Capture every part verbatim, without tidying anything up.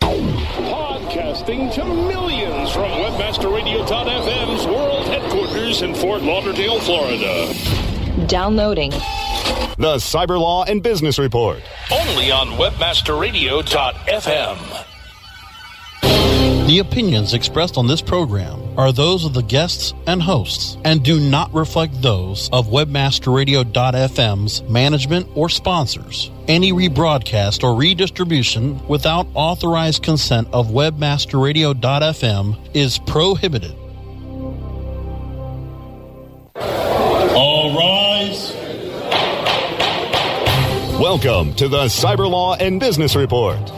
Podcasting to millions from Webmaster Radio dot f m's world headquarters in Fort Lauderdale, Florida. Downloading the Cyber Law and Business Report. Only on Webmaster Radio dot f m. The opinions expressed on this program are those of the guests and hosts and do not reflect those of Webmaster Radio dot f m's management or sponsors. Any rebroadcast or redistribution without authorized consent of Webmaster Radio dot f m is prohibited. All rise. Welcome to the Cyber Law and Business Report.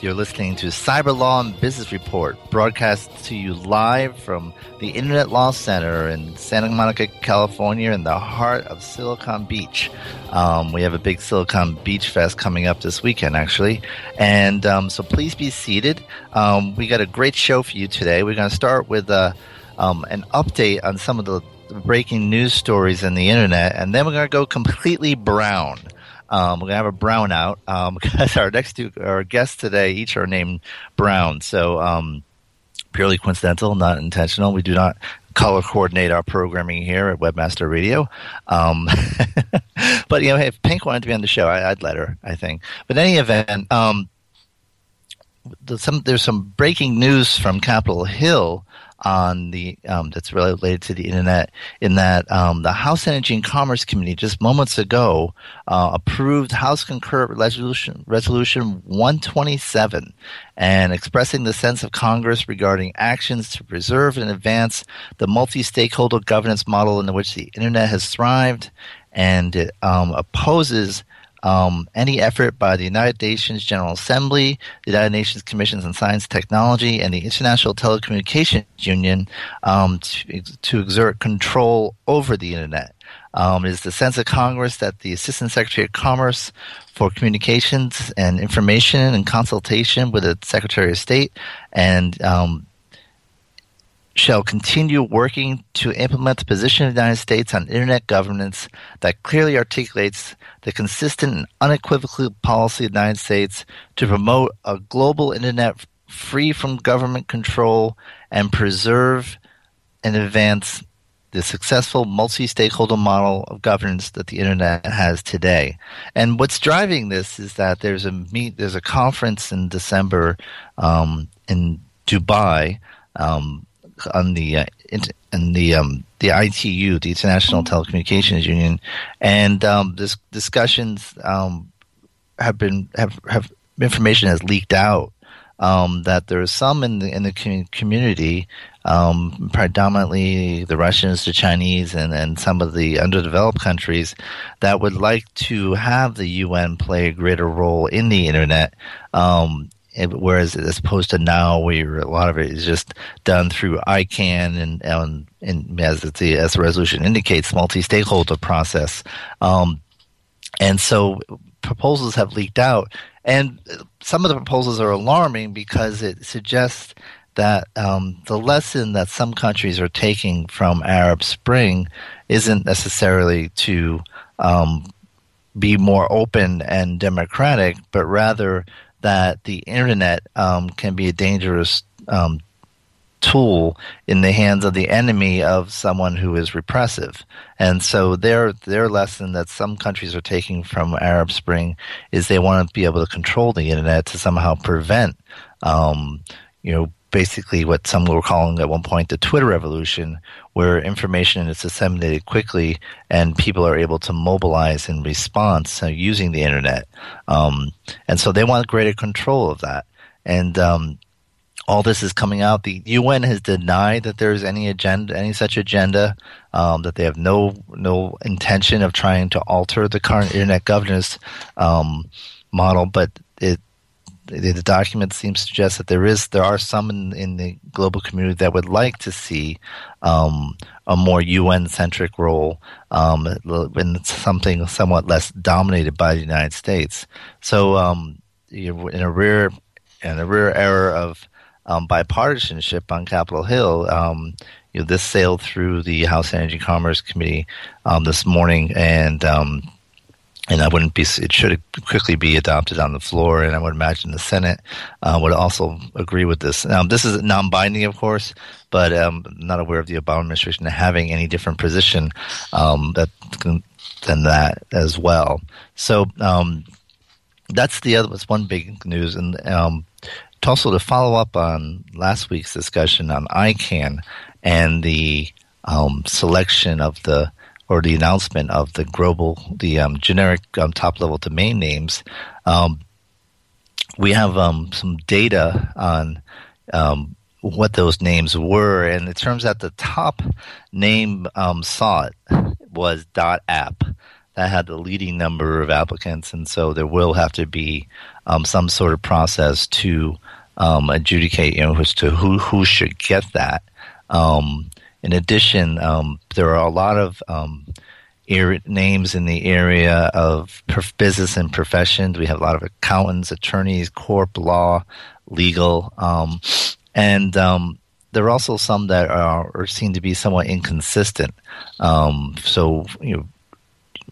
you're listening to Cyber Law and Business Report, broadcast to you live from the Internet Law Center in Santa Monica, California, in the heart of Silicon Beach. Um, we have a big Silicon Beach Fest coming up this weekend, actually. And um, so please be seated. Um, we got a great show for you today. We're going to start with uh, um, an update on some of the breaking news stories in the internet, and then we're going to go completely brown. Um, we're going to have a brownout um, because our next two our guests today each are named Brown. So um, purely coincidental, not intentional. We do not color coordinate our programming here at Webmaster Radio. Um, but, you know, hey, if Pink wanted to be on the show, I, I'd let her, I think. But in any event, um, there's, some, there's some breaking news from Capitol Hill on the um, that's related to the internet, in that um, the House Energy and Commerce Committee just moments ago uh, approved House Concurrent Resolution Resolution one twenty-seven, and expressing the sense of Congress regarding actions to preserve and advance the multi-stakeholder governance model in which the internet has thrived, and it um, opposes Um, any effort by the United Nations General Assembly, the United Nations Commission on Science and Technology, and the International Telecommunications Union um, to, to exert control over the internet. Um, it is the sense of Congress that the Assistant Secretary of Commerce for Communications and Information, in consultation with the Secretary of State, and um, shall continue working to implement the position of the United States on internet governance that clearly articulates the consistent and unequivocal policy of the United States to promote a global internet free from government control and preserve and advance the successful multi-stakeholder model of governance that the internet has today. And what's driving this is that there's a meet, there's a conference in December um, in Dubai um, on the uh, in the um, the I T U, the International Telecommunications Union, and um, this discussions um, have been have, have information has leaked out um, that there is some in the in the community, um, predominantly the Russians, the Chinese, and, and some of the underdeveloped countries, that would like to have the U N play a greater role in the internet. Um, Whereas as opposed to now, where a lot of it is just done through ICANN and, and, and as the as the resolution indicates, multi-stakeholder process, um, and so proposals have leaked out, and some of the proposals are alarming because it suggests that um, the lesson that some countries are taking from Arab Spring isn't necessarily to um, be more open and democratic, but rather that the internet um, can be a dangerous um, tool in the hands of the enemy of someone who is repressive. And so their their lesson that some countries are taking from Arab Spring is they want to be able to control the internet to somehow prevent, um, you know, basically what some were calling at one point the Twitter revolution, where information is disseminated quickly and people are able to mobilize in response using the internet. Um, and so they want greater control of that. And um, all this is coming out. The U N has denied that there is any agenda, any such agenda, um, that they have no no intention of trying to alter the current internet governance um, model. But it, the, the document seems to suggest that there is there are some in, in the global community that would like to see um, a more U N-centric role, um, in something somewhat less dominated by the United States. So um, in a rare in a rare era of Um, bipartisanship on Capitol Hill, um, you know, this sailed through the House Energy and Commerce Committee um, this morning, and um, and I wouldn't be. It should quickly be adopted on the floor, and I would imagine the Senate uh, would also agree with this. Now, this is non-binding, of course, but um, I'm not aware of the Obama administration having any different position um, that than that as well. So um, that's the other. That's one big news, and. Um, Also, to follow up on last week's discussion on ICANN and the um, selection of the or the announcement of the global, the um, generic um, top-level domain names, um, we have um, some data on um, what those names were, and it turns out the top name um, sought was .app. That had the leading number of applicants, and so there will have to be um, some sort of process to um, adjudicate, you know, as to who who should get that. Um, in addition, um, there are a lot of um, er- names in the area of perf- business and professions. We have a lot of accountants, attorneys, corp law, legal, um, and um, there are also some that are, are seem to be somewhat inconsistent. Um, so you know.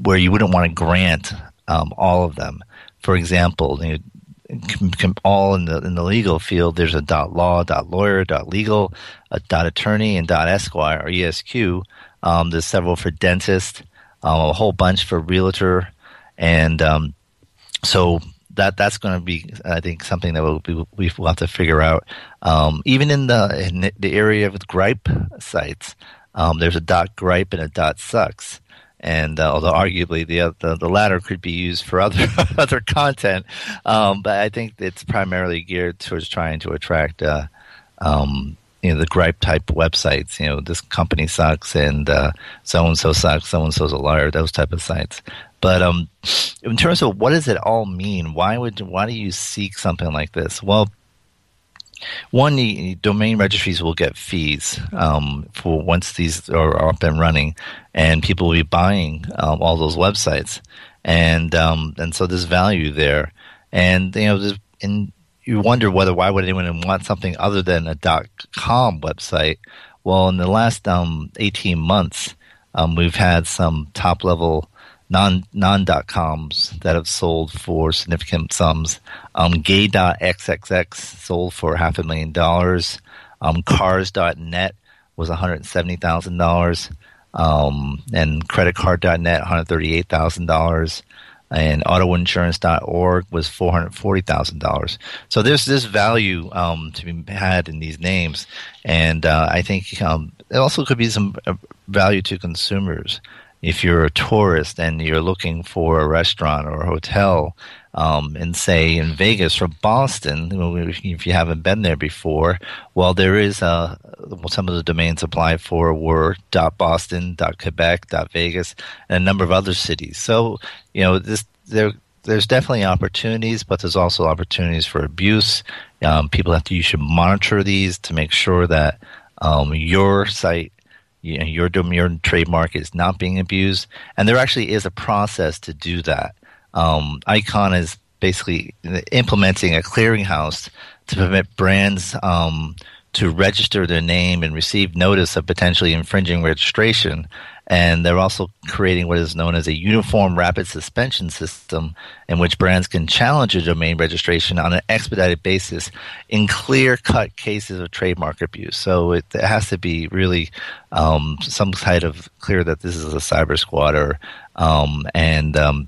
Where you wouldn't want to grant um, all of them. For example, you know, all in the in the legal field, there's a .law, .lawyer, .legal, a .attorney, and .esquire or E S Q. Um, there's several for dentist, um, a whole bunch for realtor, and um, so that that's going to be, I think, something that we'll, we will have to figure out. Um, even in the in the area of gripe sites, um, there's a .gripe and a .sucks. And uh, although arguably the, the the latter could be used for other other content, um, but I think it's primarily geared towards trying to attract uh, um, you know the gripe type websites. You know, this company sucks, and uh, so and so sucks, so and so's a liar. Those type of sites. But um, in terms of what does it all mean? Why would why do you seek something like this? Well. One, the domain registries will get fees um, for once these are up and running, and people will be buying um, all those websites, and um, and so there's value there, and you know, and you wonder whether why would anyone want something other than a .com website? Well, in the last um, eighteen months, um, we've had some top level. Non, non.coms that have sold for significant sums. Um, gay dot x x x sold for half a million dollars. Um, cars dot net was one hundred seventy thousand dollars. Um, and credit card dot net, one hundred thirty-eight thousand dollars. And auto insurance dot org was four hundred forty thousand dollars. So there's this value um, to be had in these names. And uh, I think um, there also could be some value to consumers. If you're a tourist and you're looking for a restaurant or a hotel, um, and say in Vegas or Boston, if you haven't been there before, well, there is a, some of the domains applied for were .boston, .quebec, .vegas, and a number of other cities. So, you know, this there there's definitely opportunities, but there's also opportunities for abuse. Um, people have to you should monitor these to make sure that um, your site. You know, your your trademark is not being abused, and there actually is a process to do that. Um, ICANN is basically implementing a clearinghouse to permit brands um, to register their name and receive notice of potentially infringing registration. And they're also creating what is known as a uniform rapid suspension system in which brands can challenge a domain registration on an expedited basis in clear-cut cases of trademark abuse. So it, it has to be really um, some kind of clear that this is a cyber squatter um, and um,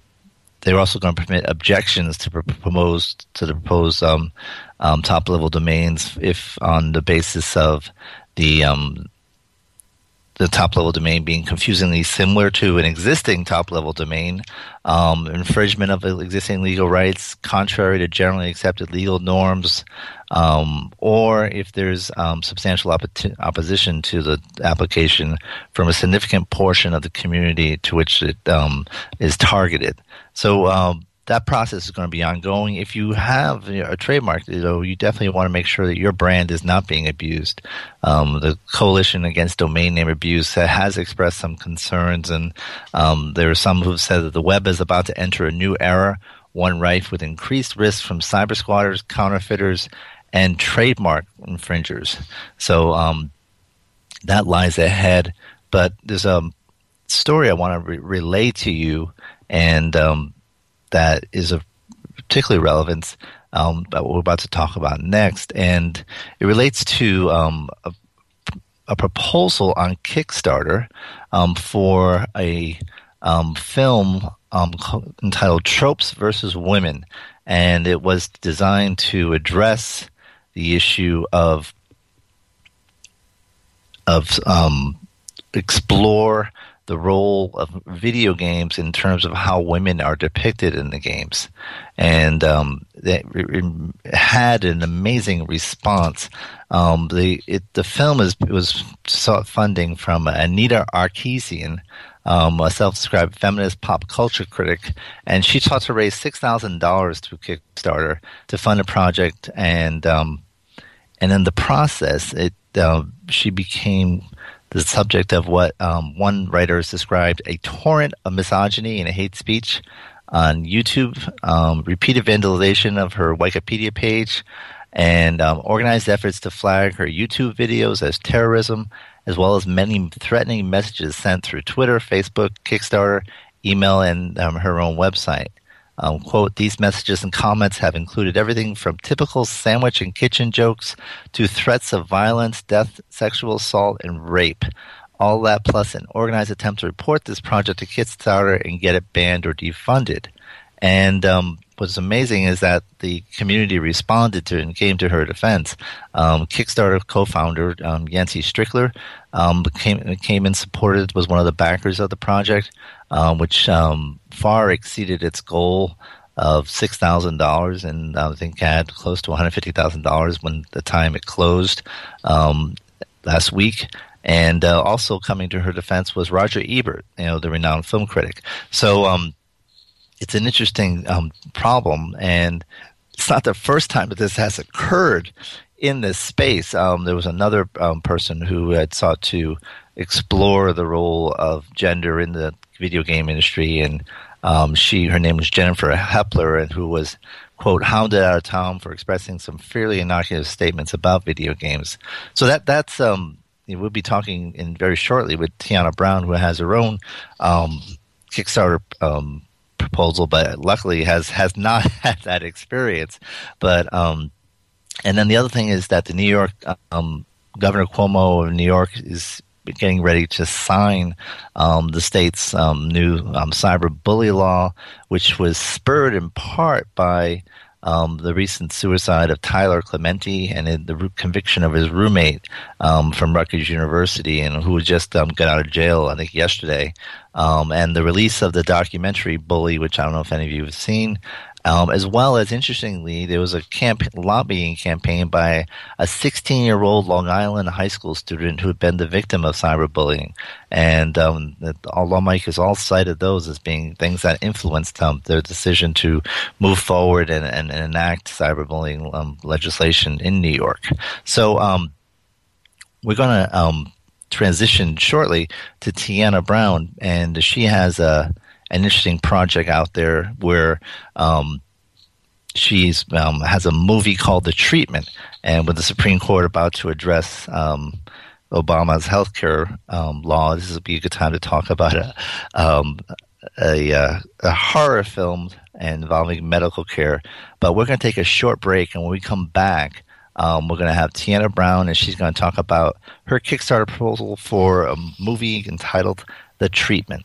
They were also going to permit objections to propose to the proposed um, um, top-level domains if on the basis of the um, the top-level domain being confusingly similar to an existing top-level domain, um, infringement of existing legal rights contrary to generally accepted legal norms, um, or if there's um, substantial oppo- opposition to the application from a significant portion of the community to which it um, is targeted. So um, that process is going to be ongoing. If you have a trademark, you know, you definitely want to make sure that your brand is not being abused. Um, the Coalition Against Domain Name Abuse has expressed some concerns, and um, there are some who have said that the web is about to enter a new era, one rife with increased risk from cyber squatters, counterfeiters, and trademark infringers. So um, that lies ahead. But there's a story I want to re- relay to you, and um, that is of particular relevance um, about what we're about to talk about next. And it relates to um, a, a proposal on Kickstarter um, for a um, film um, entitled Tropes versus Women. And it was designed to address the issue of, of um, explore the role of video games in terms of how women are depicted in the games. And um, they had an amazing response. Um, the it, the film is was sought funding from Anita Sarkeesian, um, a self-described feminist pop culture critic, and she sought to raise six thousand dollars through Kickstarter to fund a project. And um, and in the process, it uh, she became the subject of what um, one writer has described a torrent of misogyny and hate speech on YouTube, um, repeated vandalization of her Wikipedia page, and um, organized efforts to flag her YouTube videos as terrorism, as well as many threatening messages sent through Twitter, Facebook, Kickstarter, email, and um, her own website. Um, quote, these messages and comments have included everything from typical sandwich and kitchen jokes to threats of violence, death, sexual assault, and rape. All that plus an organized attempt to report this project to Kickstarter and get it banned or defunded. And um, what's amazing is that the community responded to and came to her defense. Um, Kickstarter co-founder um, Yancey Strickler um, came, came and supported, was one of the backers of the project, um, which um, far exceeded its goal of six thousand dollars, and I think had close to one hundred fifty thousand dollars when the time it closed um, last week. And uh, also coming to her defense was Roger Ebert, you know, the renowned film critic. So um, it's an interesting um, problem, and it's not the first time that this has occurred in this space. Um, there was another um, person who had sought to explore the role of gender in the video game industry, and um, she, her name was Jennifer Hepler, and who was, quote, hounded out of town for expressing some fairly innocuous statements about video games. So that that's um, we'll be talking in very shortly with Tiana Brown, who has her own um, Kickstarter Um, proposal, but luckily has has not had that experience. But um, and then the other thing is that the New York um, Governor Cuomo of New York is getting ready to sign um, the state's um, new um, cyber bully law, which was spurred in part by um, the recent suicide of Tyler Clementi and the conviction of his roommate um, from Rutgers University, and who just um, got out of jail, I think, yesterday. Um, and the release of the documentary Bully, which I don't know if any of you have seen, um, as well as, interestingly, there was a camp- lobbying campaign by a sixteen-year-old Long Island high school student who had been the victim of cyberbullying. And um, the lawmakers all cited those as being things that influenced um, their decision to move forward and, and, and enact cyberbullying um, legislation in New York. So um, we're going to um, transition shortly to Tiana Brown, and she has a an interesting project out there where um, she's um, has a movie called The Treatment, and with the Supreme Court about to address um, Obama's healthcare um, law, this would be a good time to talk about a um, a, uh, a horror film involving medical care. But we're going to take a short break, and when we come back, Um, we're going to have Tiana Brown, and she's going to talk about her Kickstarter proposal for a movie entitled The Treatment.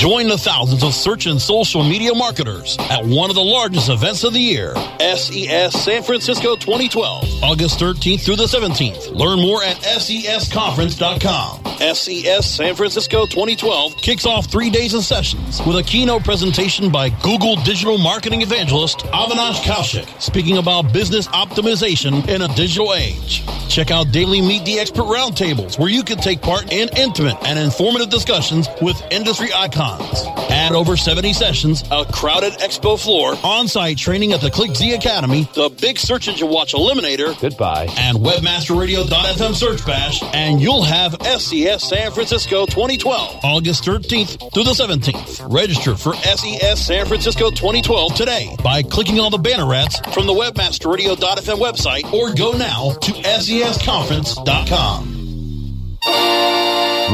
Join the thousands of search and social media marketers at one of the largest events of the year, S E S San Francisco twenty twelve, August thirteenth through the seventeenth. Learn more at S E S conference dot com. S E S San Francisco twenty twelve kicks off three days of sessions with a keynote presentation by Google digital marketing evangelist Avinash Kaushik, speaking about business optimization in a digital age. Check out daily Meet the Expert roundtables, where you can take part in intimate and informative discussions with industry icons. Add over seventy sessions, a crowded expo floor, on-site training at the Click Z Academy, the Big Search Engine Watch Eliminator, goodbye, and Webmaster Radio dot f m Search Bash, and you'll have S E S San Francisco twenty twelve, August thirteenth through the seventeenth. Register for S E S San Francisco twenty twelve today by clicking on the banner ads from the Webmaster Radio dot f m website, or go now to S E S conference dot com.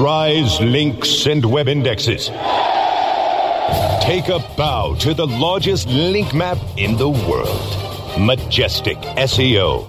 Rise, links, and web indexes. Take a bow to the largest link map in the world, Majestic S E O.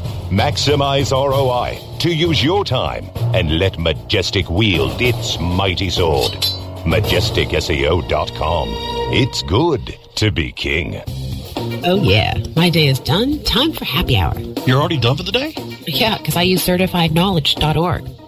Maximize R O I to use your time, and let Majestic wield its mighty sword. Majestic S E O dot com. It's good to be king. Oh, yeah. My day is done. Time for happy hour. You're already done for the day? Yeah, because I use Certified Knowledge dot org.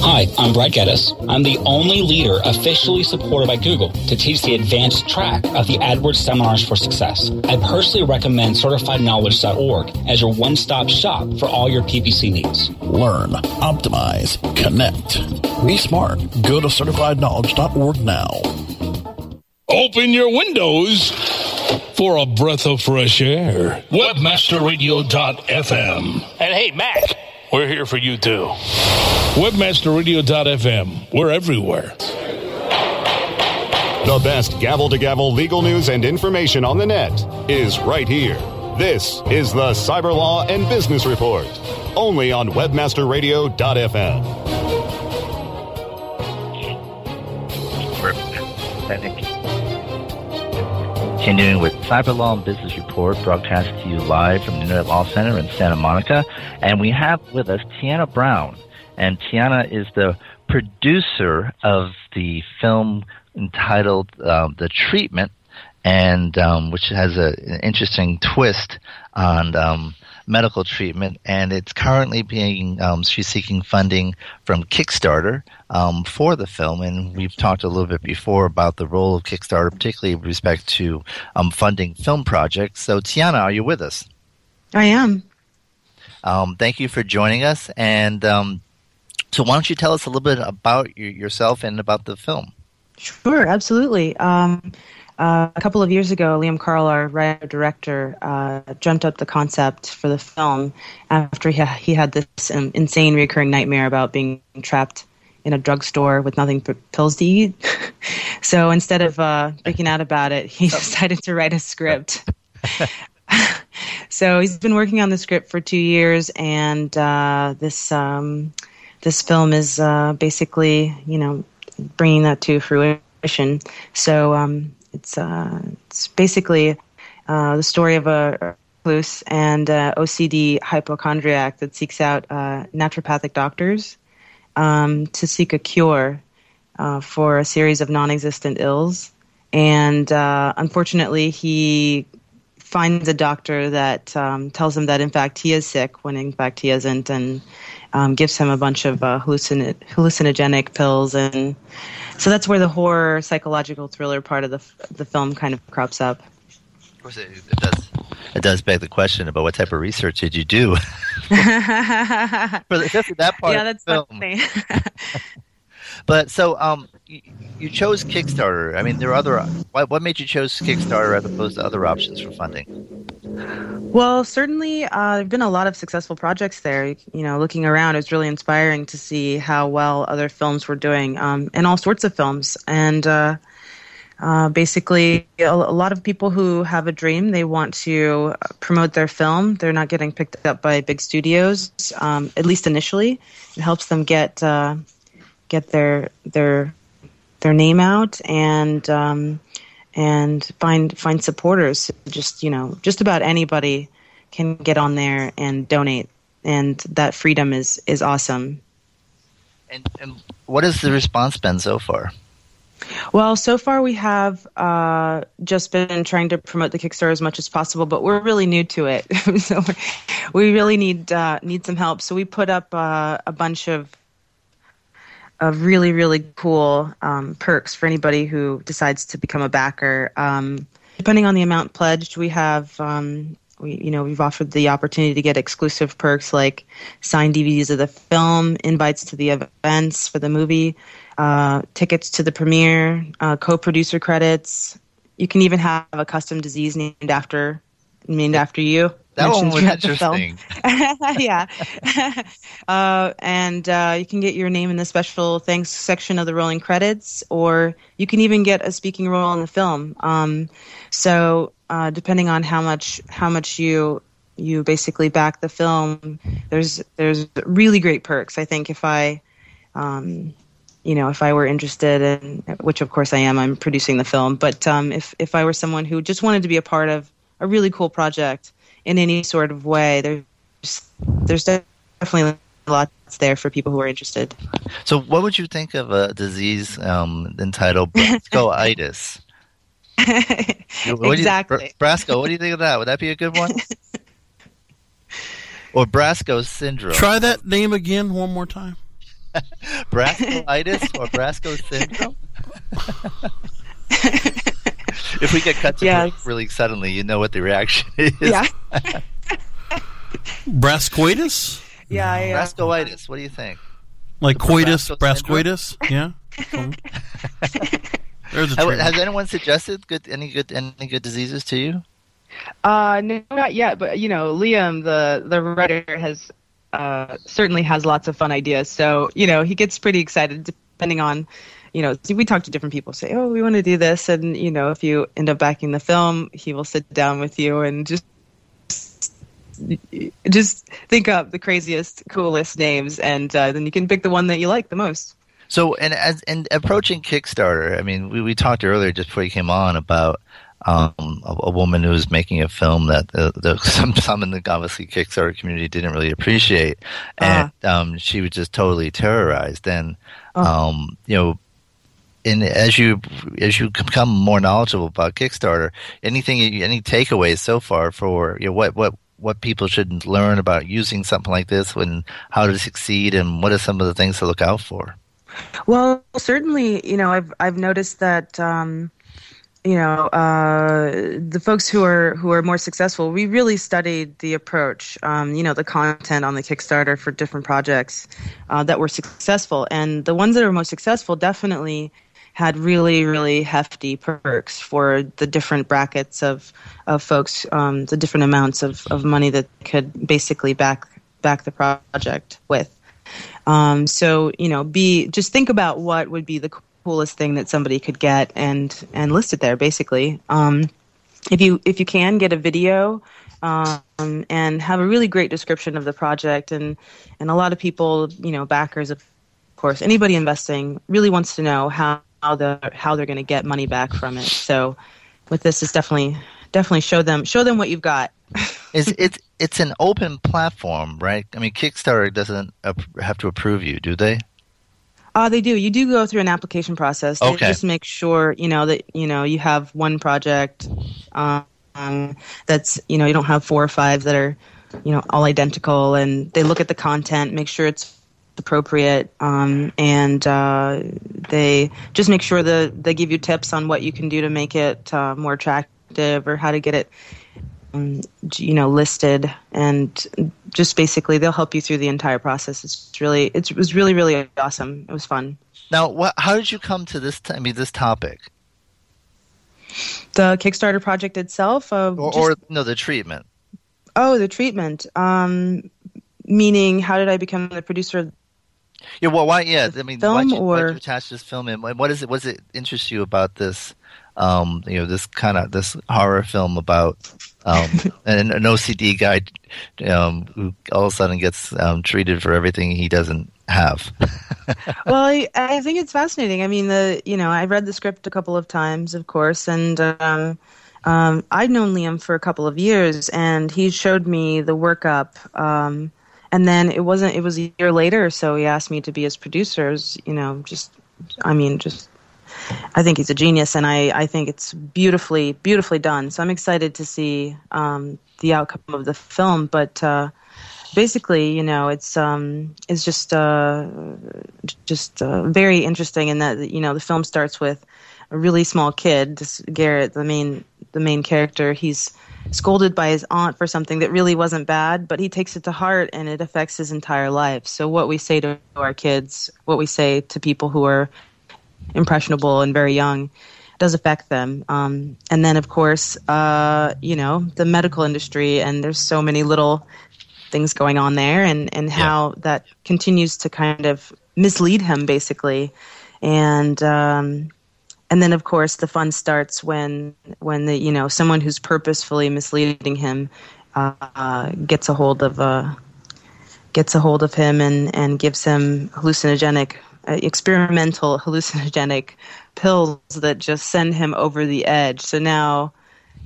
Hi, I'm Brett Geddes. I'm the only leader officially supported by Google to teach the advanced track of the AdWords Seminars for Success. I personally recommend Certified Knowledge dot org as your one-stop shop for all your P P C needs. Learn, optimize, connect. Be smart. Go to Certified Knowledge dot org now. Open your windows for a breath of fresh air. Webmaster Radio dot f m. And hey, Mac, we're here for you too. Webmaster Radio dot f m. We're everywhere. The best gavel-to-gavel legal news and information on the net is right here. This is the Cyber Law and Business Report, only on Webmaster Radio dot f m. Continuing with Cyber Law and Business Report, broadcast to you live from the Internet Law Center in Santa Monica. And we have with us Tiana Brown. And Tiana is the producer of the film entitled uh, The Treatment, and um, which has a, an interesting twist on um, medical treatment. And it's currently being um, – she's seeking funding from Kickstarter um, for the film. And we've talked a little bit before about the role of Kickstarter, particularly with respect to um, funding film projects. So, Tiana, are you with us? I am. Um, thank you for joining us. And um, – So why don't you tell us a little bit about you, yourself and about the film? Sure, absolutely. Um, uh, a couple of years ago, Liam Carl, our writer-director, uh, dreamt up the concept for the film after he, he had this um, insane recurring nightmare about being trapped in a drugstore with nothing but pills to eat. So instead of uh, freaking out about it, he decided to write a script. So he's been working on the script for two years, and uh, this... Um, This film is uh, basically, you know, bringing that to fruition. So um, it's uh, it's basically uh, the story of a recluse and uh, O C D hypochondriac that seeks out uh, naturopathic doctors um, to seek a cure uh, for a series of non-existent ills. And uh, unfortunately, he finds a doctor that um, tells him that in fact he is sick when in fact he isn't, and um, gives him a bunch of uh, hallucin- hallucinogenic pills, and so that's where the horror psychological thriller part of the f- the film kind of crops up. Of course, it, it does. It does beg the question about what type of research did you do? for, for the, just that part yeah, that's of the film. Funny. But so um, you, you chose Kickstarter. I mean, there are other. Why, what made you choose Kickstarter as opposed to other options for funding? Well, certainly uh, there have been a lot of successful projects there. You know, looking around, it was really inspiring to see how well other films were doing, um, and all sorts of films. And uh, uh, basically, a, a lot of people who have a dream, they want to promote their film. They're not getting picked up by big studios, um, at least initially. It helps them get. Uh, get their their their name out and um, and find find supporters. Just you know, just about anybody can get on there and donate, and that freedom is is awesome. And, and what has the response been so far? Well, so far we have uh, just been trying to promote the Kickstarter as much as possible, but we're really new to it, so we really need uh, need some help. So we put up uh, a bunch of. Of really, really cool um, perks for anybody who decides to become a backer. Um, depending on the amount pledged, we have, um, we, you know, we've offered the opportunity to get exclusive perks like signed D V Ds of the film, invites to the events for the movie, uh, tickets to the premiere, uh, co-producer credits. You can even have a custom disease named after named after you. That one was interesting. yeah. uh, and uh, you can get your name in the special thanks section of the rolling credits, or you can even get a speaking role in the film. Um, so uh, depending on how much how much you you basically back the film, there's there's really great perks. I think if I, um, you know, if I were interested in, which of course I am, I'm producing the film. But um, if if I were someone who just wanted to be a part of a really cool project. In any sort of way, there's there's definitely lots there for people who are interested. So, what would you think of a disease um, entitled Brasco-itis? Exactly. You, Brasco. What do you think of that? Would that be a good one? Or Brasco syndrome? Try that name again one more time. Brasco-itis or Brasco syndrome? If we get cut to yes. really suddenly, you know what the reaction is. Yeah. Brascoitis? Yeah, yeah. Brascoitis. What do you think? Like coitus, brascoitis? Yeah. There's a trend. Has anyone suggested good any good any good diseases to you? Uh, no, not yet. But you know, Liam, the the writer, has uh, certainly has lots of fun ideas. So you know, he gets pretty excited depending on. You know, we talk to different people, say, oh, we want to do this. And, you know, if you end up backing the film, he will sit down with you and just just think up the craziest, coolest names. And uh, then you can pick the one that you like the most. So and as and approaching Kickstarter, I mean, we, we talked earlier just before you came on about um, a, a woman who was making a film that the, the, some, some in the obviously Kickstarter community didn't really appreciate. And uh, um, she was just totally terrorized. And, uh, um, you know. And as you as you become more knowledgeable about Kickstarter, anything any takeaways so far for you know, what what what people should learn about using something like this, and how to succeed, and what are some of the things to look out for? Well, certainly, you know, I've I've noticed that um, you know uh, the folks who are who are more successful, we really studied the approach, um, you know, the content on the Kickstarter for different projects uh, that were successful, and the ones that are most successful definitely. Had really, really hefty perks for the different brackets of of folks, um, the different amounts of, of money that could basically back back the project with. Um, so you know, be just think about what would be the coolest thing that somebody could get and and list it there. Basically, um, if you if you can get a video. Um, and have a really great description of the project, and and a lot of people, you know, backers of course, anybody investing really wants to know how. How the how they're going to get money back from it. So, with this, is definitely definitely show them show them what you've got. it's it's it's an open platform, right? I mean, Kickstarter doesn't have to approve you, do they? Uh, they do. You do go through an application process. They okay. Just make sure you know that you know you have one project um, that's you know you don't have four or five that are you know all identical, and they look at the content, make sure it's. Appropriate um, and uh, they just make sure that they give you tips on what you can do to make it uh, more attractive or how to get it um, you know, listed, and just basically they'll help you through the entire process. It's really, it was really, really awesome. It was fun. Now, what, how did you come to this? T- I mean, this topic. The Kickstarter project itself, uh, or, or just, no, the treatment. Oh, the treatment. Um, meaning, how did I become the producer of? Yeah, well, why? Yeah, I mean, why did you attach this film? And what is it? What does it interest you about this? Um, you know, this kind of this horror film about um, an, an O C D guy um, who all of a sudden gets um, treated for everything he doesn't have. Well, I, I think it's fascinating. I mean, the you know, I read the script a couple of times, of course, and um, um, I'd known Liam for a couple of years, and he showed me the workup. Um, And then it wasn't, it was a year later or so he asked me to be his producer. You know, just, I mean, just, I think he's a genius, and I, I think it's beautifully, beautifully done. So I'm excited to see um, the outcome of the film. But uh, basically, you know, it's, um, it's just, uh, just uh, very interesting in that, you know, the film starts with a really small kid, this Garrett, the main, the main character. He's scolded by his aunt for something that really wasn't bad, but he takes it to heart and it affects his entire life. So what we say to our kids, what we say to people who are impressionable and very young, does affect them. Um, and then, of course, uh, you know, the medical industry, and there's so many little things going on there, and, and how yeah. that continues to kind of mislead him, basically. And, um, And then, of course, the fun starts when when the you know someone who's purposefully misleading him uh, gets a hold of uh, gets a hold of him and, and gives him hallucinogenic, uh, experimental hallucinogenic pills that just send him over the edge. So now,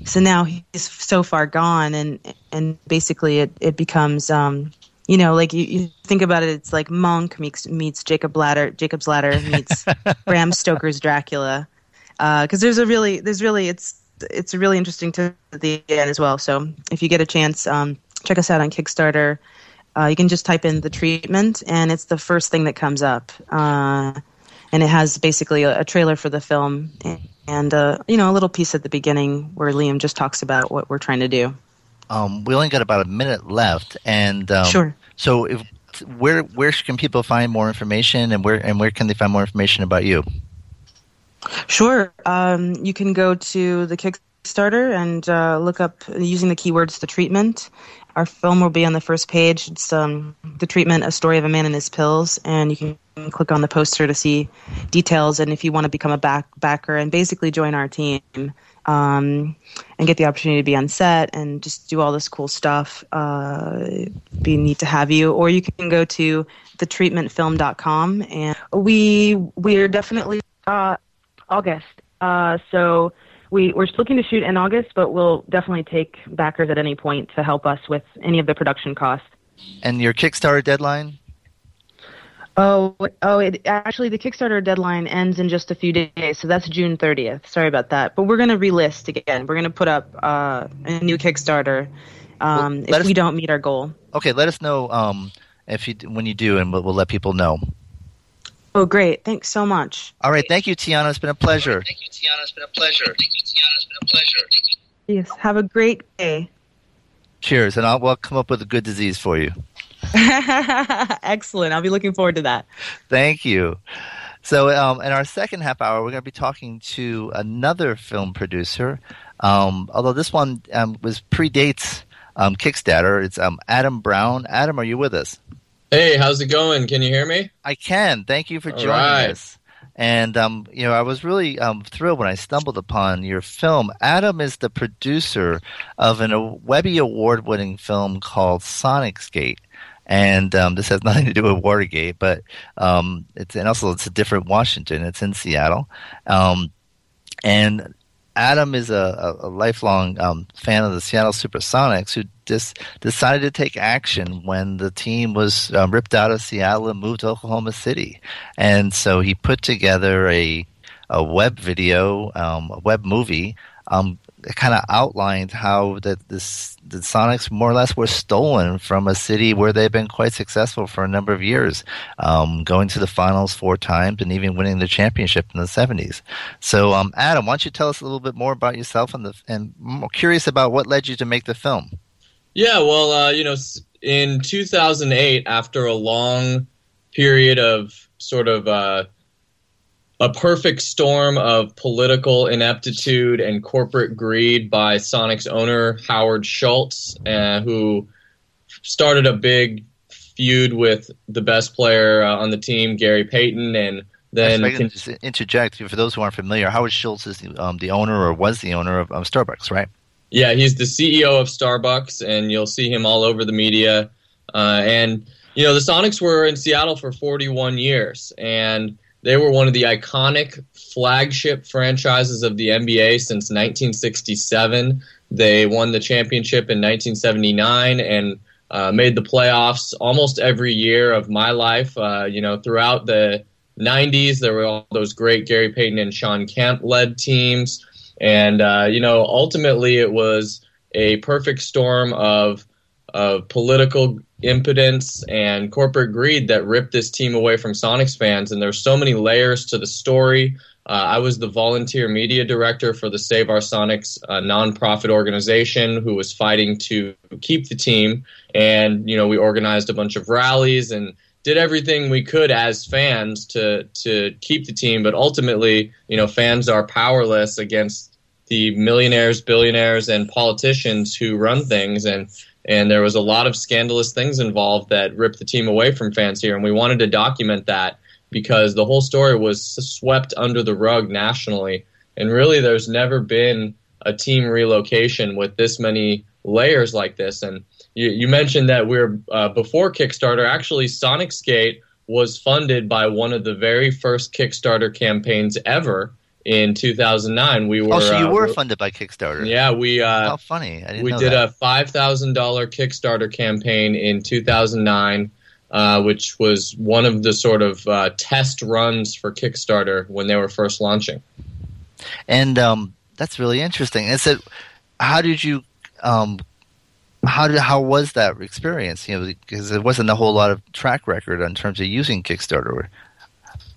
so now he's so far gone, and and basically it it becomes. Um, You know, like you, you think about it, it's like Monk meets, meets Jacob Ladder, Jacob's Ladder meets Bram Stoker's Dracula, because uh, there's a really, there's really, it's it's really interesting to the end as well. So if you get a chance, um, check us out on Kickstarter. Uh, you can just type in The Treatment, and it's the first thing that comes up, uh, and it has basically a, a trailer for the film, and, and uh, you know, a little piece at the beginning where Liam just talks about what we're trying to do. Um, we only got about a minute left, and um, sure. So, if, where where can people find more information, and where and where can they find more information about you? Sure, um, you can go to the Kickstarter and uh, look up using the keywords "The Treatment." Our film will be on the first page. It's um, "The Treatment: A Story of a Man and His Pills," and you can click on the poster to see details. And if you want to become a back backer and basically join our team. Um, and get the opportunity to be on set and just do all this cool stuff. Uh, it'd be neat to have you. Or you can go to the treatment film dot com. And we we're definitely uh, August. Uh, so we we're looking to shoot in August, but we'll definitely take backers at any point to help us with any of the production costs. And your Kickstarter deadline? Oh, oh! It, actually, the Kickstarter deadline ends in just a few days, so that's June thirtieth. Sorry about that. But we're going to relist again. We're going to put up uh, a new Kickstarter um, well, if us, we don't meet our goal. Okay, let us know um, if you when you do, and we'll, we'll let people know. Oh, great. Thanks so much. All right. Thank you, Tiana. It's been a pleasure. Right, thank you, Tiana. It's been a pleasure. Thank you, Tiana. It's been a pleasure. Yes, have a great day. Cheers, and I'll we'll come up with a good disease for you. Excellent. I'll be looking forward to that. Thank you. So um, in our second half hour, we're going to be talking to another film producer, um, although this one um, was predates um, Kickstarter. It's um, Adam Brown. Adam, are you with us? Hey, how's it going? Can you hear me? I can. Thank you for joining right. us. And, um, you know, I was really um, thrilled when I stumbled upon your film. Adam is the producer of an, a Webby Award-winning film called Sonicsgate. And um, this has nothing to do with Watergate, but um, it's and also it's a different Washington. It's in Seattle, um, and Adam is a, a lifelong um, fan of the Seattle Supersonics, who just decided to take action when the team was um, ripped out of Seattle and moved to Oklahoma City. And so he put together a a web video, um, a web movie. Um, kind of outlined how that this the Sonics more or less were stolen from a city where they've been quite successful for a number of years, um, going to the finals four times and even winning the championship in the seventies. So, um, Adam, why don't you tell us a little bit more about yourself and the and I'm curious about what led you to make the film. Yeah, well, uh, you know, in two thousand eight, after a long period of sort of uh, a perfect storm of political ineptitude and corporate greed by Sonic's owner, Howard Schultz, uh, who started a big feud with the best player uh, on the team, Gary Payton, and then I can just interject for those who aren't familiar. Howard Schultz is the, um, the owner or was the owner of um, Starbucks, right? Yeah, he's the C E O of Starbucks, and you'll see him all over the media. Uh, and, you know, the Sonics were in Seattle for forty-one years, and they were one of the iconic flagship franchises of the N B A since nineteen sixty-seven. They won the championship in nineteen seventy-nine and uh, made the playoffs almost every year of my life. Uh, you know, throughout the nineties, there were all those great Gary Payton and Sean Kemp-led teams. And, uh, you know, ultimately it was a perfect storm of of political impotence and corporate greed that ripped this team away from Sonics fans. And there's so many layers to the story. Uh, I was the volunteer media director for the Save Our Sonics uh, nonprofit organization who was fighting to keep the team. And, you know, we organized a bunch of rallies and did everything we could as fans to to keep the team, but ultimately, you know, fans are powerless against the millionaires, billionaires, and politicians who run things, and and there was a lot of scandalous things involved that ripped the team away from fans here, and we wanted to document that because the whole story was swept under the rug nationally, and really there's never been a team relocation with this many layers like this. And You, you mentioned that we're uh, before Kickstarter. Actually, Sonicsgate was funded by one of the very first Kickstarter campaigns ever in two thousand nine. We were oh, so you were uh, funded by Kickstarter. Yeah, we. Uh, How funny! I didn't we know did that. a five thousand dollars Kickstarter campaign in two thousand nine, uh, which was one of the sort of uh, test runs for Kickstarter when they were first launching. And um, that's really interesting. And so, how did you? Um, How did how was that experience? You know, because there wasn't a whole lot of track record in terms of using Kickstarter.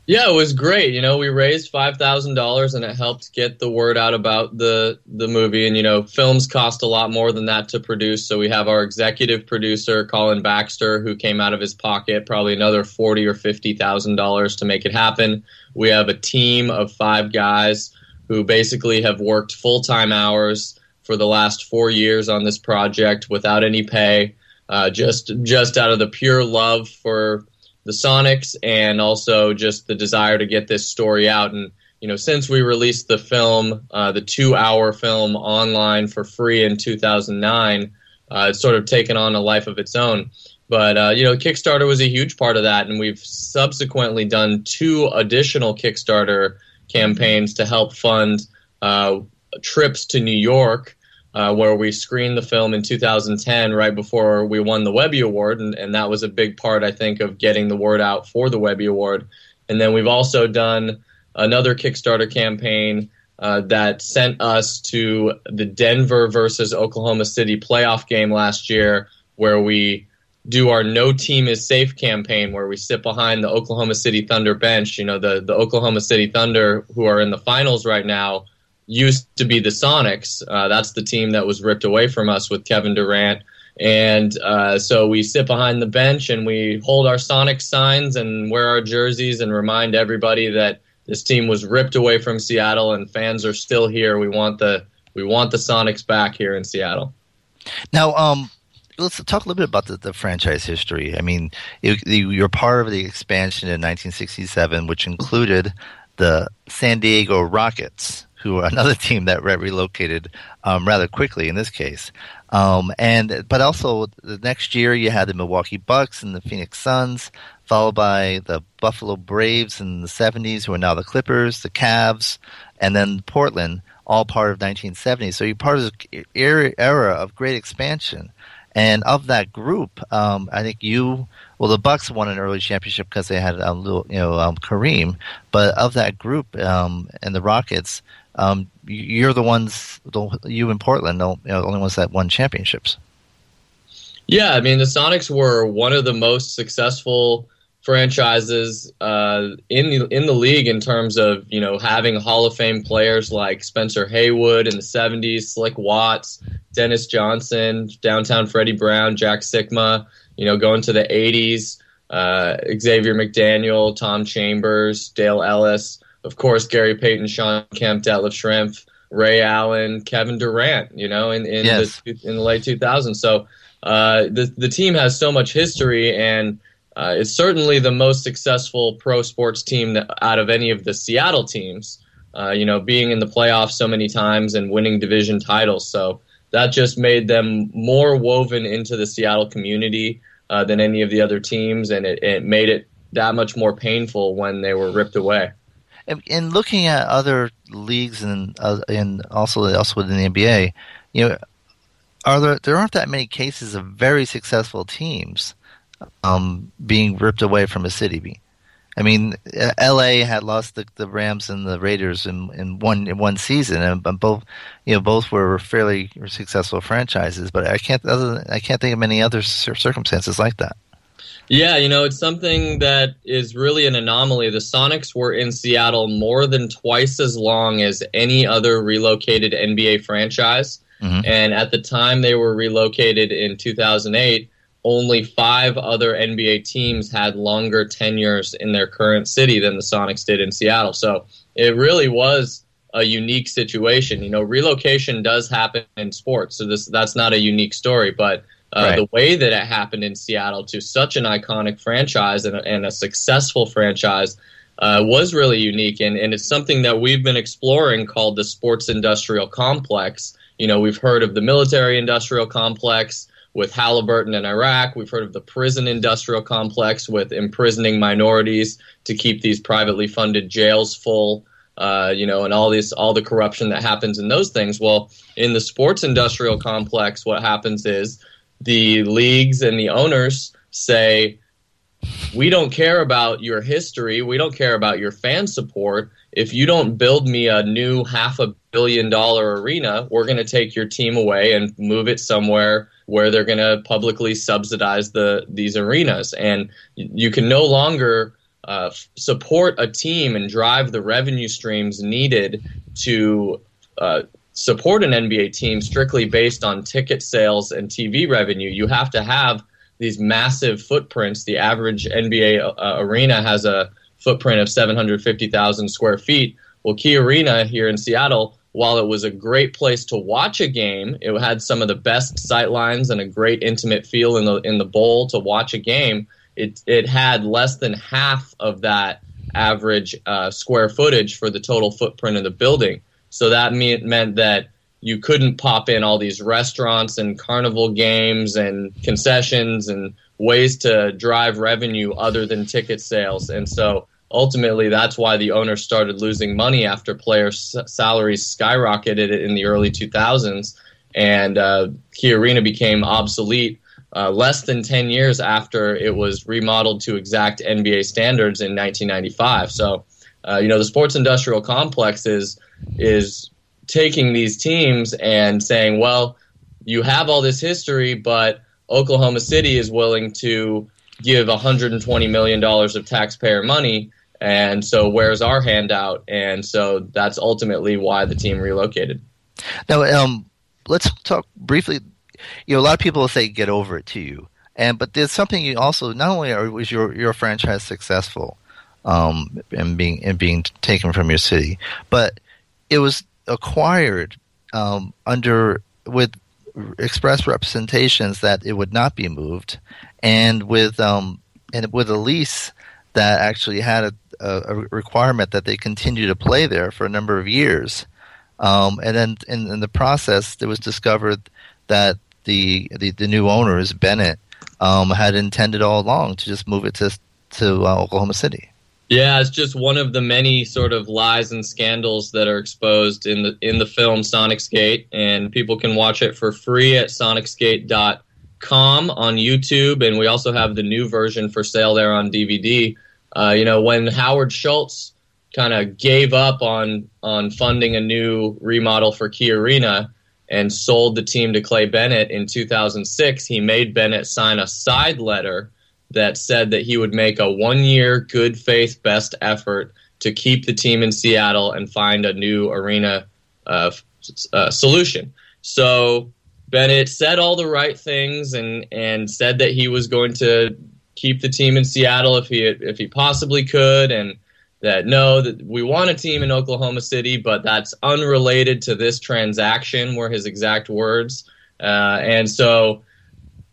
Yeah, it was great. You know, we raised five thousand dollars, and it helped get the word out about the the movie. And you know, films cost a lot more than that to produce. So we have our executive producer, Colin Baxter, who came out of his pocket probably another forty or fifty thousand dollars to make it happen. We have a team of five guys who basically have worked full time hours for the last four years on this project without any pay, uh, just just out of the pure love for the Sonics and also just the desire to get this story out. And, you know, since we released the film, uh, the two-hour film online for free in two thousand nine, uh, it's sort of taken on a life of its own. But, uh, you know, Kickstarter was a huge part of that, and we've subsequently done two additional Kickstarter campaigns to help fund uh trips to New York, uh, where we screened the film in two thousand ten right before we won the Webby Award, and, and that was a big part, I think, of getting the word out for the Webby Award. And then we've also done another Kickstarter campaign uh, that sent us to the Denver versus Oklahoma City playoff game last year, where we do our No Team is Safe campaign, where we sit behind the Oklahoma City Thunder bench. You know, the, the Oklahoma City Thunder, who are in the finals right now, used to be the Sonics. Uh, that's the team that was ripped away from us with Kevin Durant. And uh, so we sit behind the bench and we hold our Sonic signs and wear our jerseys and remind everybody that this team was ripped away from Seattle and fans are still here. We want the we want the Sonics back here in Seattle. Now, um, let's talk a little bit about the, the franchise history. I mean, it, you're part of the expansion in nineteen sixty-seven, which included the San Diego Rockets, who are another team that re- relocated um, rather quickly in this case. Um, and But also the next year you had the Milwaukee Bucks and the Phoenix Suns, followed by the Buffalo Braves in the seventies, who are now the Clippers, the Cavs, and then Portland, all part of nineteen seventy. So you're part of this era of great expansion. And of that group, um, I think you – well, the Bucks won an early championship because they had um, little, you know, um, Kareem. But of that group um, and the Rockets, um, you're the ones – you in Portland are you know, the only ones that won championships. Yeah, I mean, the Sonics were one of the most successful franchises uh, in the in the league in terms of, you know, having Hall of Fame players like Spencer Haywood in the seventies, Slick Watts, Dennis Johnson, Downtown Freddie Brown, Jack Sikma, you know, going to the eighties, uh, Xavier McDaniel, Tom Chambers, Dale Ellis, of course, Gary Payton, Sean Kemp, Detlef Schrempf, Ray Allen, Kevin Durant, you know, in, in, yes. the, in the late two thousands. So uh, the, the team has so much history, and Uh, it's certainly the most successful pro sports team that, out of any of the Seattle teams, uh, you know, being in the playoffs so many times and winning division titles. So that just made them more woven into the Seattle community uh, than any of the other teams, and it, it made it that much more painful when they were ripped away. And, and looking at other leagues and uh, and also also within the N B A, you know, are there there aren't that many cases of very successful teams Um, being ripped away from a city. I mean, L A had lost the, the Rams and the Raiders in, in one in one season, and both you know both were fairly successful franchises. But I can't other than, I can't think of many other circumstances like that. Yeah, you know, it's something that is really an anomaly. The Sonics were in Seattle more than twice as long as any other relocated N B A franchise, mm-hmm. and at the time they were relocated in two thousand eight. Only five other N B A teams had longer tenures in their current city than the Sonics did in Seattle. So it really was a unique situation. You know, relocation does happen in sports, so this that's not a unique story. But uh, right. the way that it happened in Seattle to such an iconic franchise and a, and a successful franchise uh, was really unique. And, and it's something that we've been exploring called the sports industrial complex. You know, we've heard of the military industrial complex with Halliburton in Iraq. We've heard of the prison industrial complex with imprisoning minorities to keep these privately funded jails full, uh, you know, and all this, all the corruption that happens in those things. Well, in the sports industrial complex, what happens is the leagues and the owners say, we don't care about your history. We don't care about your fan support. If you don't build me a new half a billion dollar arena, we're going to take your team away and move it somewhere where they're going to publicly subsidize the these arenas. And you can no longer uh, support a team and drive the revenue streams needed to uh, support an N B A team strictly based on ticket sales and T V revenue. You have to have these massive footprints. The average N B A uh, arena has a footprint of seven hundred fifty thousand square feet. Well, Key Arena here in Seattle, while it was a great place to watch a game, it had some of the best sight lines and a great intimate feel in the in the bowl to watch a game. It it had less than half of that average uh, square footage for the total footprint of the building. So that mean, meant that you couldn't pop in all these restaurants and carnival games and concessions and ways to drive revenue other than ticket sales. And so ultimately, that's why the owners started losing money after players' salaries skyrocketed in the early two thousands, and uh, Key Arena became obsolete uh, less than ten years after it was remodeled to exact N B A standards in nineteen ninety-five. So, uh, you know, the sports industrial complex is, is taking these teams and saying, well, you have all this history, but Oklahoma City is willing to give one hundred twenty million dollars of taxpayer money, and so where's our handout? And so that's ultimately why the team relocated. Now, um, let's talk briefly. You know, a lot of people will say get over it to you, and but there's something you also not only are, was your your franchise successful, um, and being and being taken from your city, but it was acquired um, under with express representations that it would not be moved, and with um and with a lease that actually had a, a requirement that they continue to play there for a number of years, um and then in, in the process it was discovered that the the, the new owners, Bennett, um had intended all along to just move it to to uh, Oklahoma City. Yeah, it's just one of the many sort of lies and scandals that are exposed in the in the film Sonicsgate, and people can watch it for free at sonicsgate dot com. com on YouTube, and we also have the new version for sale there on D V D. Uh, you know, when Howard Schultz kind of gave up on on funding a new remodel for Key Arena and sold the team to Clay Bennett in two thousand six, he made Bennett sign a side letter that said that he would make a one-year good faith best effort to keep the team in Seattle and find a new arena uh, uh, solution. So Bennett said all the right things and, and said that he was going to keep the team in Seattle if he if he possibly could, and that no, that we want a team in Oklahoma City, but that's unrelated to this transaction, were his exact words. Uh, and so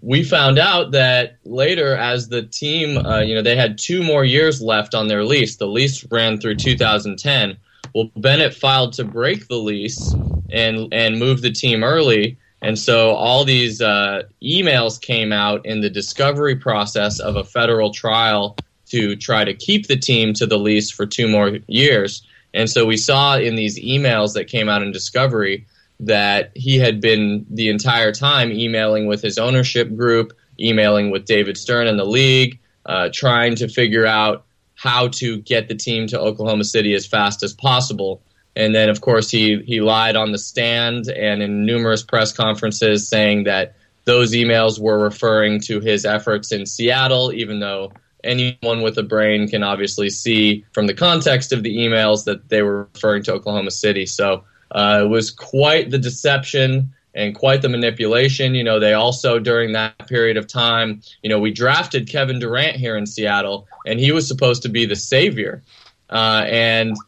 we found out that later, as the team, uh, you know, they had two more years left on their lease. The lease ran through two thousand ten. Well, Bennett filed to break the lease and and move the team early. And so all these uh, emails came out in the discovery process of a federal trial to try to keep the team to the lease for two more years. And so we saw in these emails that came out in discovery that he had been the entire time emailing with his ownership group, emailing with David Stern and the league, uh, trying to figure out how to get the team to Oklahoma City as fast as possible. And then, of course, he, he lied on the stand and in numerous press conferences saying that those emails were referring to his efforts in Seattle, even though anyone with a brain can obviously see from the context of the emails that they were referring to Oklahoma City. So uh, it was quite the deception and quite the manipulation. You know, they also, during that period of time, you know, we drafted Kevin Durant here in Seattle, and he was supposed to be the savior. Uh, and...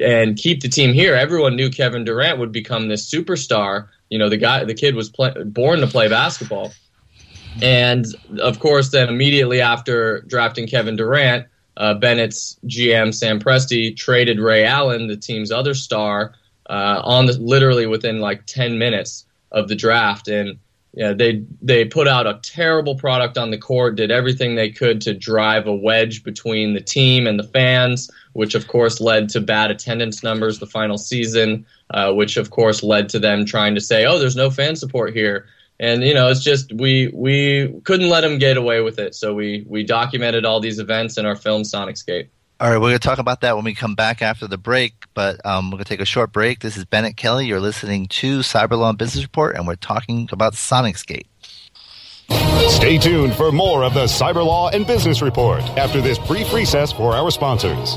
and keep the team here. Everyone knew Kevin Durant would become this superstar. You know, the guy, the kid was play, born to play basketball. And, of course, then immediately after drafting Kevin Durant, uh, Bennett's G M, Sam Presti, traded Ray Allen, the team's other star, uh, on the, literally within like ten minutes of the draft. And you know, they they put out a terrible product on the court, did everything they could to drive a wedge between the team and the fans, which, of course, led to bad attendance numbers the final season, uh, which, of course, led to them trying to say, oh, there's no fan support here. And, you know, it's just we we couldn't let them get away with it. So we, we documented all these events in our film Sonicsgate. All right, we're going to talk about that when we come back after the break, but um, we're going to take a short break. This is Bennett Kelley. You're listening to Cyber Law and Business Report, and we're talking about Sonicsgate. Stay tuned for more of the Cyber Law and Business Report after this brief recess for our sponsors.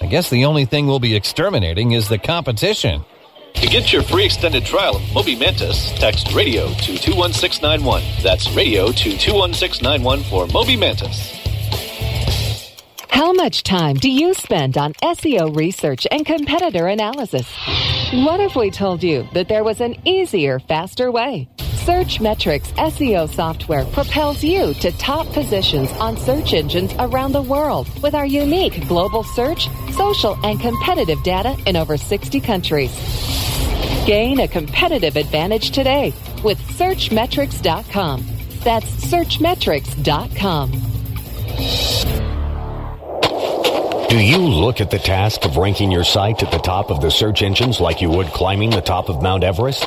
I guess the only thing we'll be exterminating is the competition. To get your free extended trial of Moby Mantis, text radio to two one six nine one. That's radio to two one six nine one for Moby Mantis. How much time do you spend on S E O research and competitor analysis? What if we told you that there was an easier, faster way? Searchmetrics S E O software propels you to top positions on search engines around the world with our unique global search, social, and competitive data in over sixty countries. Gain a competitive advantage today with search metrics dot com. That's search metrics dot com. Do you look at the task of ranking your site at the top of the search engines like you would climbing the top of Mount Everest?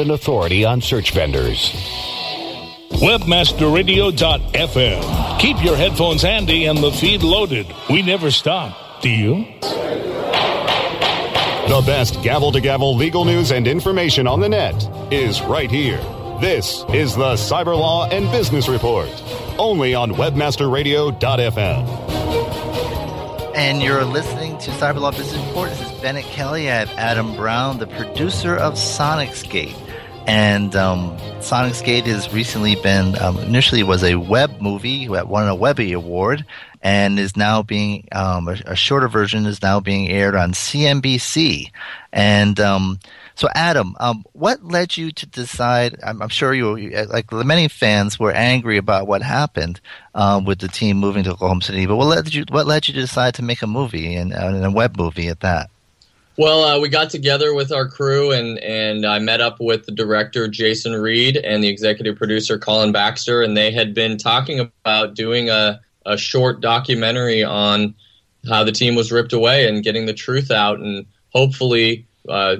authority on search vendors. webmaster radio dot f m. Keep your headphones handy and the feed loaded. We never stop. Do you? The best gavel-to-gavel legal news and information on the net is right here. This is the Cyber Law and Business Report, only on webmaster radio dot f m. And you're listening to Cyber Law Business Report. This is Bennett Kelley at Adam Brown, the producer of Sonicsgate. And um, Sonicsgate has recently been, um, initially was a web movie that won a Webby Award, and is now being, um, a, a shorter version is now being aired on C N B C. And um, so, Adam, um, what led you to decide, I'm, I'm sure you, like many fans, were angry about what happened uh, with the team moving to Oklahoma City, but what led you, what led you to decide to make a movie, and, and a web movie at that? Well, uh, we got together with our crew, and, and I met up with the director, Jason Reed, and the executive producer, Colin Baxter, and they had been talking about doing a, a short documentary on how the team was ripped away and getting the truth out, and hopefully uh,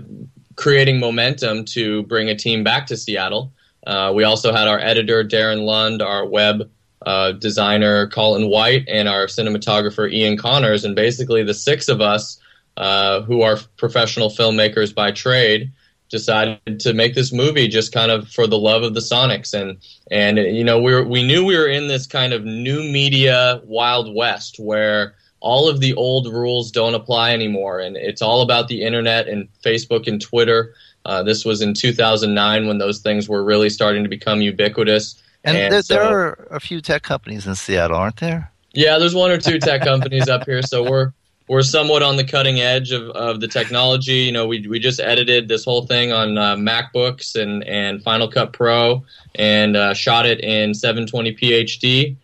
creating momentum to bring a team back to Seattle. Uh, we also had our editor, Darren Lund, our web uh, designer, Colin White, and our cinematographer, Ian Connors, and basically the six of us, Uh, who are professional filmmakers by trade, decided to make this movie just kind of for the love of the Sonics. And, and you know, we were, we knew we were in this kind of new media Wild West where all of the old rules don't apply anymore. And it's all about the Internet and Facebook and Twitter. Uh, this was in two thousand nine when those things were really starting to become ubiquitous. And, and there, so, there are a few tech companies in Seattle, aren't there? Yeah, there's one or two tech companies up here, so we're... We're somewhat on the cutting edge of, of the technology. You know, we we just edited this whole thing on uh, MacBooks and, and Final Cut Pro, and uh, shot it in seven twenty p H D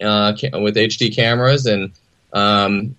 uh, with H D cameras. And um,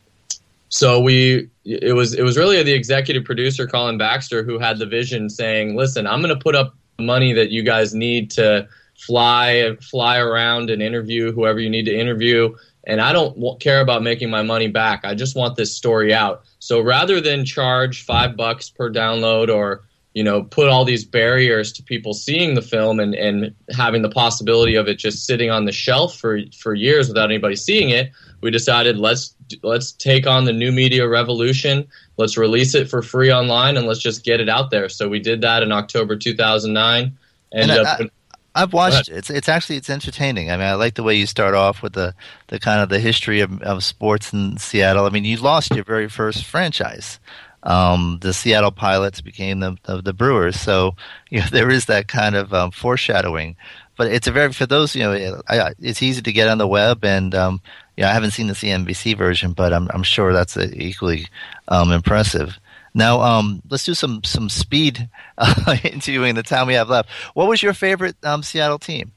so we it was it was really the executive producer, Colin Baxter, who had the vision, saying, "Listen, I'm going to put up money that you guys need to fly fly around and interview whoever you need to interview. And I don't care about making my money back. I just want this story out." So rather than charge five bucks per download, or, you know, put all these barriers to people seeing the film and, and having the possibility of it just sitting on the shelf for, for years without anybody seeing it, we decided let's let's take on the new media revolution. Let's release it for free online, and let's just get it out there. So we did that in October two thousand nine. And, and I, I- I've watched it. It's it's actually it's entertaining. I mean, I like the way you start off with the, the kind of the history of, of sports in Seattle. I mean, you lost your very first franchise. Um, the Seattle Pilots became the the, the Brewers. So, you know, there is that kind of um, foreshadowing. But it's a very for those you know, I, it's easy to get on the web, and um, yeah, you know, I haven't seen the C N B C version, but I'm I'm sure that's equally um, impressive. Now, um, let's do some some speed uh, interviewing the time we have left. What was your favorite um, Seattle team?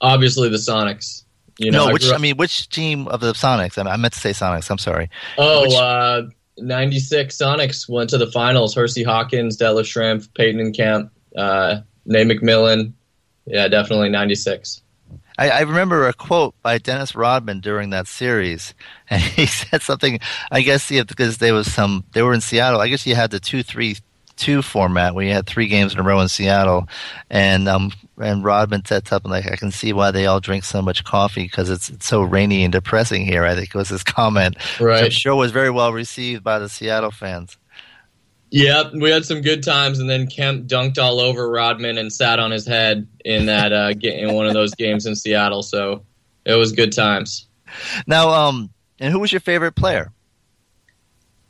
Obviously, the Sonics. You know, no, which I, up- I mean, which team of the Sonics? I, mean, I meant to say Sonics. I'm sorry. Oh, which- uh, ninety-six Sonics went to the finals. Hersey Hawkins, Detlef Schrempf, Peyton and Kemp, uh, Nate McMillan. Yeah, definitely ninety-six. I, I remember a quote by Dennis Rodman during that series, and he said something. I guess yeah, because there was some, they were in Seattle. I guess you had the two three two format where you had three games in a row in Seattle, and um and Rodman said something like, "I can see why they all drink so much coffee because it's, it's so rainy and depressing here." I think was his comment, right. Which I'm sure was very well received by the Seattle fans. Yeah, we had some good times, and then Kemp dunked all over Rodman and sat on his head in that uh, in one of those games in Seattle. So it was good times. Now, um, and who was your favorite player?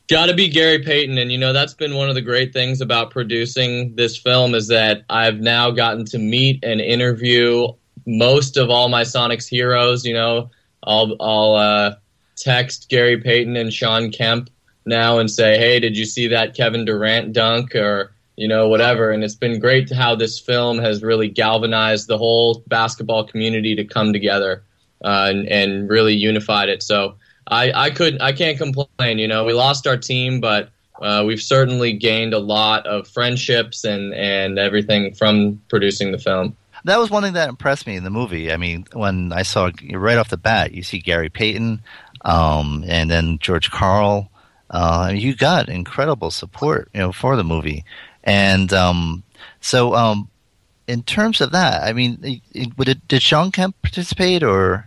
Got to be Gary Payton, and you know that's been one of the great things about producing this film is that I've now gotten to meet and interview most of all my Sonics heroes. You know, I'll I'll uh, text Gary Payton and Sean Kemp now and say, "Hey, did you see that Kevin Durant dunk?" or, you know, whatever. And it's been great how this film has really galvanized the whole basketball community to come together uh, and, and really unified it. So I, I couldn't, I can't complain. You know, we lost our team, but uh, we've certainly gained a lot of friendships and, and everything from producing the film. That was one thing that impressed me in the movie. I mean, when I saw right off the bat, you see Gary Payton um, and then George Karl. Uh, you got incredible support, you know, for the movie, and um, so um, in terms of that, I mean, would it, did Sean Kemp participate or?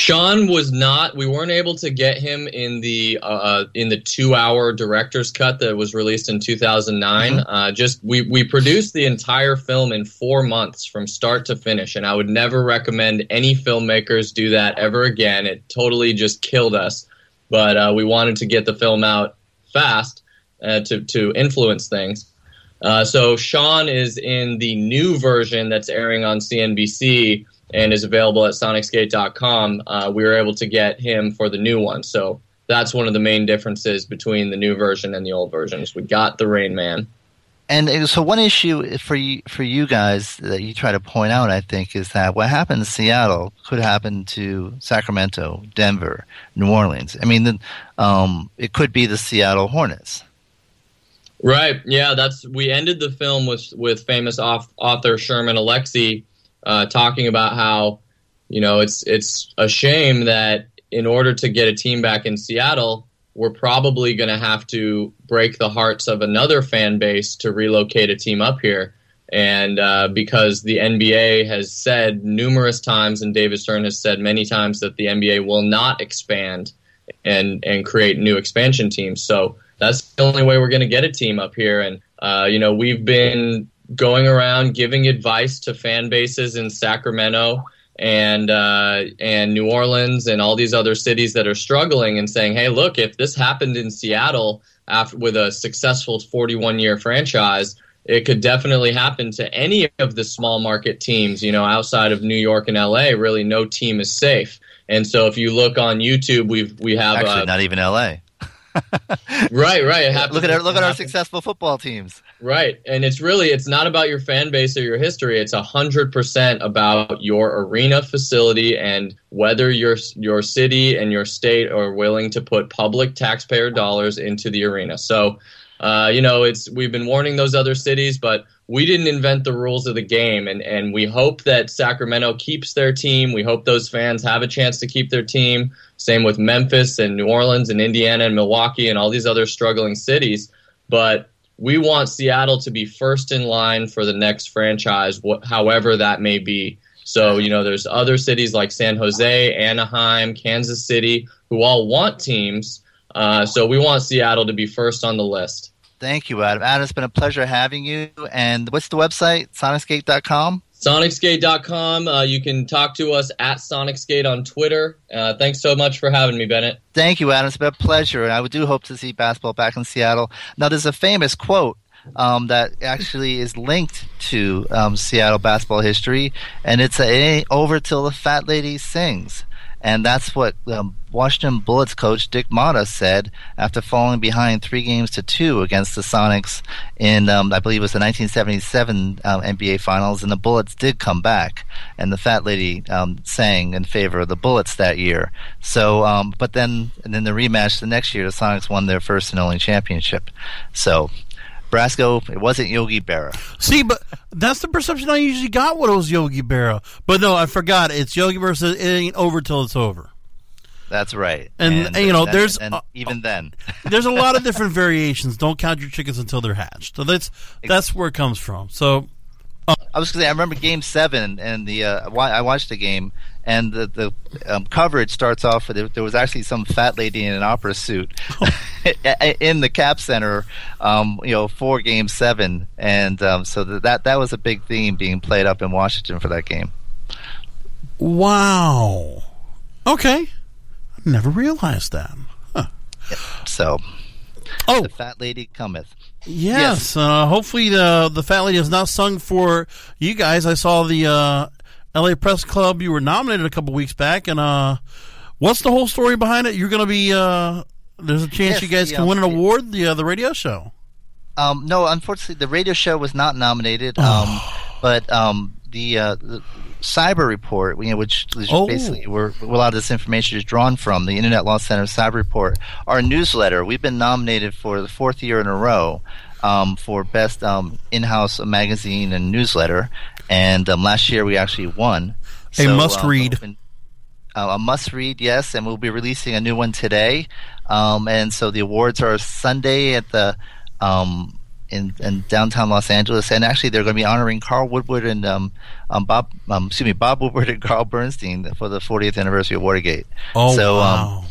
Sean was not, we weren't able to get him in the uh, in the two-hour director's cut that was released in two thousand nine. Mm-hmm. Uh, just we, we produced the entire film in four months from start to finish, and I would never recommend any filmmakers do that ever again. It totally just killed us. But uh, we wanted to get the film out fast uh, to, to influence things. Uh, so Sean is in the new version that's airing on C N B C and is available at sonicsgate dot com. Uh, we were able to get him for the new one. So that's one of the main differences between the new version and the old versions. We got the Rain Man. And so one issue for you, for you guys that you try to point out, I think, is that what happened to Seattle could happen to Sacramento, Denver, New Orleans. I mean, um, it could be the Seattle Hornets. Right. Yeah, that's we ended the film with, with famous off, author Sherman Alexie uh, talking about how, you know, it's it's a shame that in order to get a team back in Seattle, we're probably going to have to break the hearts of another fan base to relocate a team up here. And uh, because the N B A has said numerous times, and David Stern has said many times, that the N B A will not expand and, and create new expansion teams. So that's the only way we're going to get a team up here. And, uh, you know, we've been going around giving advice to fan bases in Sacramento and uh, and New Orleans and all these other cities that are struggling, and saying, hey, look, if this happened in Seattle after, with a successful forty-one year franchise, it could definitely happen to any of the small market teams. You know, outside of New York and L A, really no team is safe. And so if you look on YouTube, we've, we have... Actually, uh, not even L A Right, right. It happens. Look at our, look at our successful football teams. Right, and it's really, it's not about your fan base or your history. It's one hundred percent about your arena facility and whether your your city and your state are willing to put public taxpayer dollars into the arena. So, uh, you know, it's we've been warning those other cities, but we didn't invent the rules of the game, and, and we hope that Sacramento keeps their team. We hope those fans have a chance to keep their team. Same with Memphis and New Orleans and Indiana and Milwaukee and all these other struggling cities. But we want Seattle to be first in line for the next franchise, wh- however that may be. So, you know, there's other cities like San Jose, Anaheim, Kansas City, who all want teams. Uh, so we want Seattle to be first on the list. Thank you, Adam. Adam, it's been a pleasure having you. And what's the website? sonicsgate dot com? sonicsgate dot com. Uh, you can talk to us at Sonicsgate on Twitter. Uh, thanks so much for having me, Bennett. Thank you, Adam. It's been a pleasure. And I do hope to see basketball back in Seattle. Now, there's a famous quote um, that actually is linked to um, Seattle basketball history, and it's, it ain't over till the fat lady sings. And that's what um, Washington Bullets coach Dick Motta said after falling behind three games to two against the Sonics in, um, I believe it was the nineteen seventy-seven um, N B A Finals, and the Bullets did come back, and the Fat Lady um, sang in favor of the Bullets that year. So, um, but then, and then the rematch the next year, the Sonics won their first and only championship. So, Brasco, it wasn't Yogi Berra. See, but that's the perception I usually got when it was Yogi Berra. But no, I forgot. It's Yogi Berra says it ain't over till it's over. That's right. And, and, and you know, and, there's and, and even then, there's a lot of different variations. Don't count your chickens until they're hatched. So that's that's where it comes from. So um, I was going to say, I remember Game Seven, and the uh, I watched the game, and the the um, coverage starts off with it. There was actually some fat lady in an opera suit. Oh. In the Cap Center, um, you know, for Game Seven, and um, so that that was a big theme being played up in Washington for that game. Wow. Okay. I never realized that. Huh. Yep. So, oh, the fat lady cometh. Yes. yes. Uh, hopefully, the the fat lady has not sung for you guys. I saw the uh, L A Press Club. You were nominated a couple weeks back, and uh, what's the whole story behind it? You're going to be. Uh, There's a chance yes, you guys the, can um, win an award, the uh, the radio show. Um, no, unfortunately, the radio show was not nominated. Um, but um, the, uh, the cyber report, you know, which is oh. basically where a lot of this information is drawn from, the Internet Law Center cyber report, our newsletter, we've been nominated for the fourth year in a row um, for best um, in-house magazine and newsletter. And um, last year we actually won. A so, must-read. Um, Uh, a must-read, yes, and we'll be releasing a new one today. Um, and so the awards are Sunday at the um, in, in downtown Los Angeles, and actually they're going to be honoring Carl Woodward and um, um Bob um, excuse me Bob Woodward and Carl Bernstein for the fortieth anniversary of Watergate. Oh, so, wow. Um,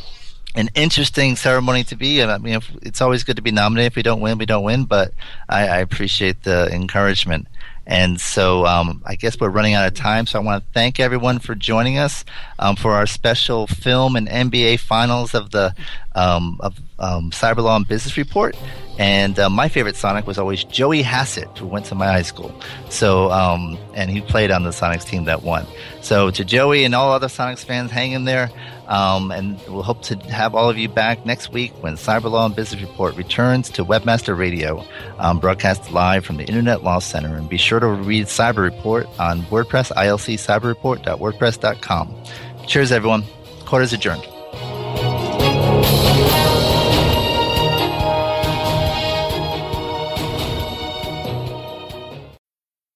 an interesting ceremony to be. I mean, it's always good to be nominated. If we don't win, we don't win. But I, I appreciate the encouragement. And so um, I guess we're running out of time, so I want to thank everyone for joining us um, for our special film and M B A finals of the um, of, um, Cyber Law and Business Report. And uh, my favorite Sonic was always Joey Hassett, who went to my high school. So um, and he played on the Sonics team that won. So to Joey and all other Sonics fans, hang in there. Um, and we'll hope to have all of you back next week when Cyber Law and Business Report returns to Webmaster Radio, um, broadcast live from the Internet Law Center. And be sure to read Cyber Report on WordPress, ilc cyber report dot wordpress dot com. Cheers, everyone. Court is adjourned.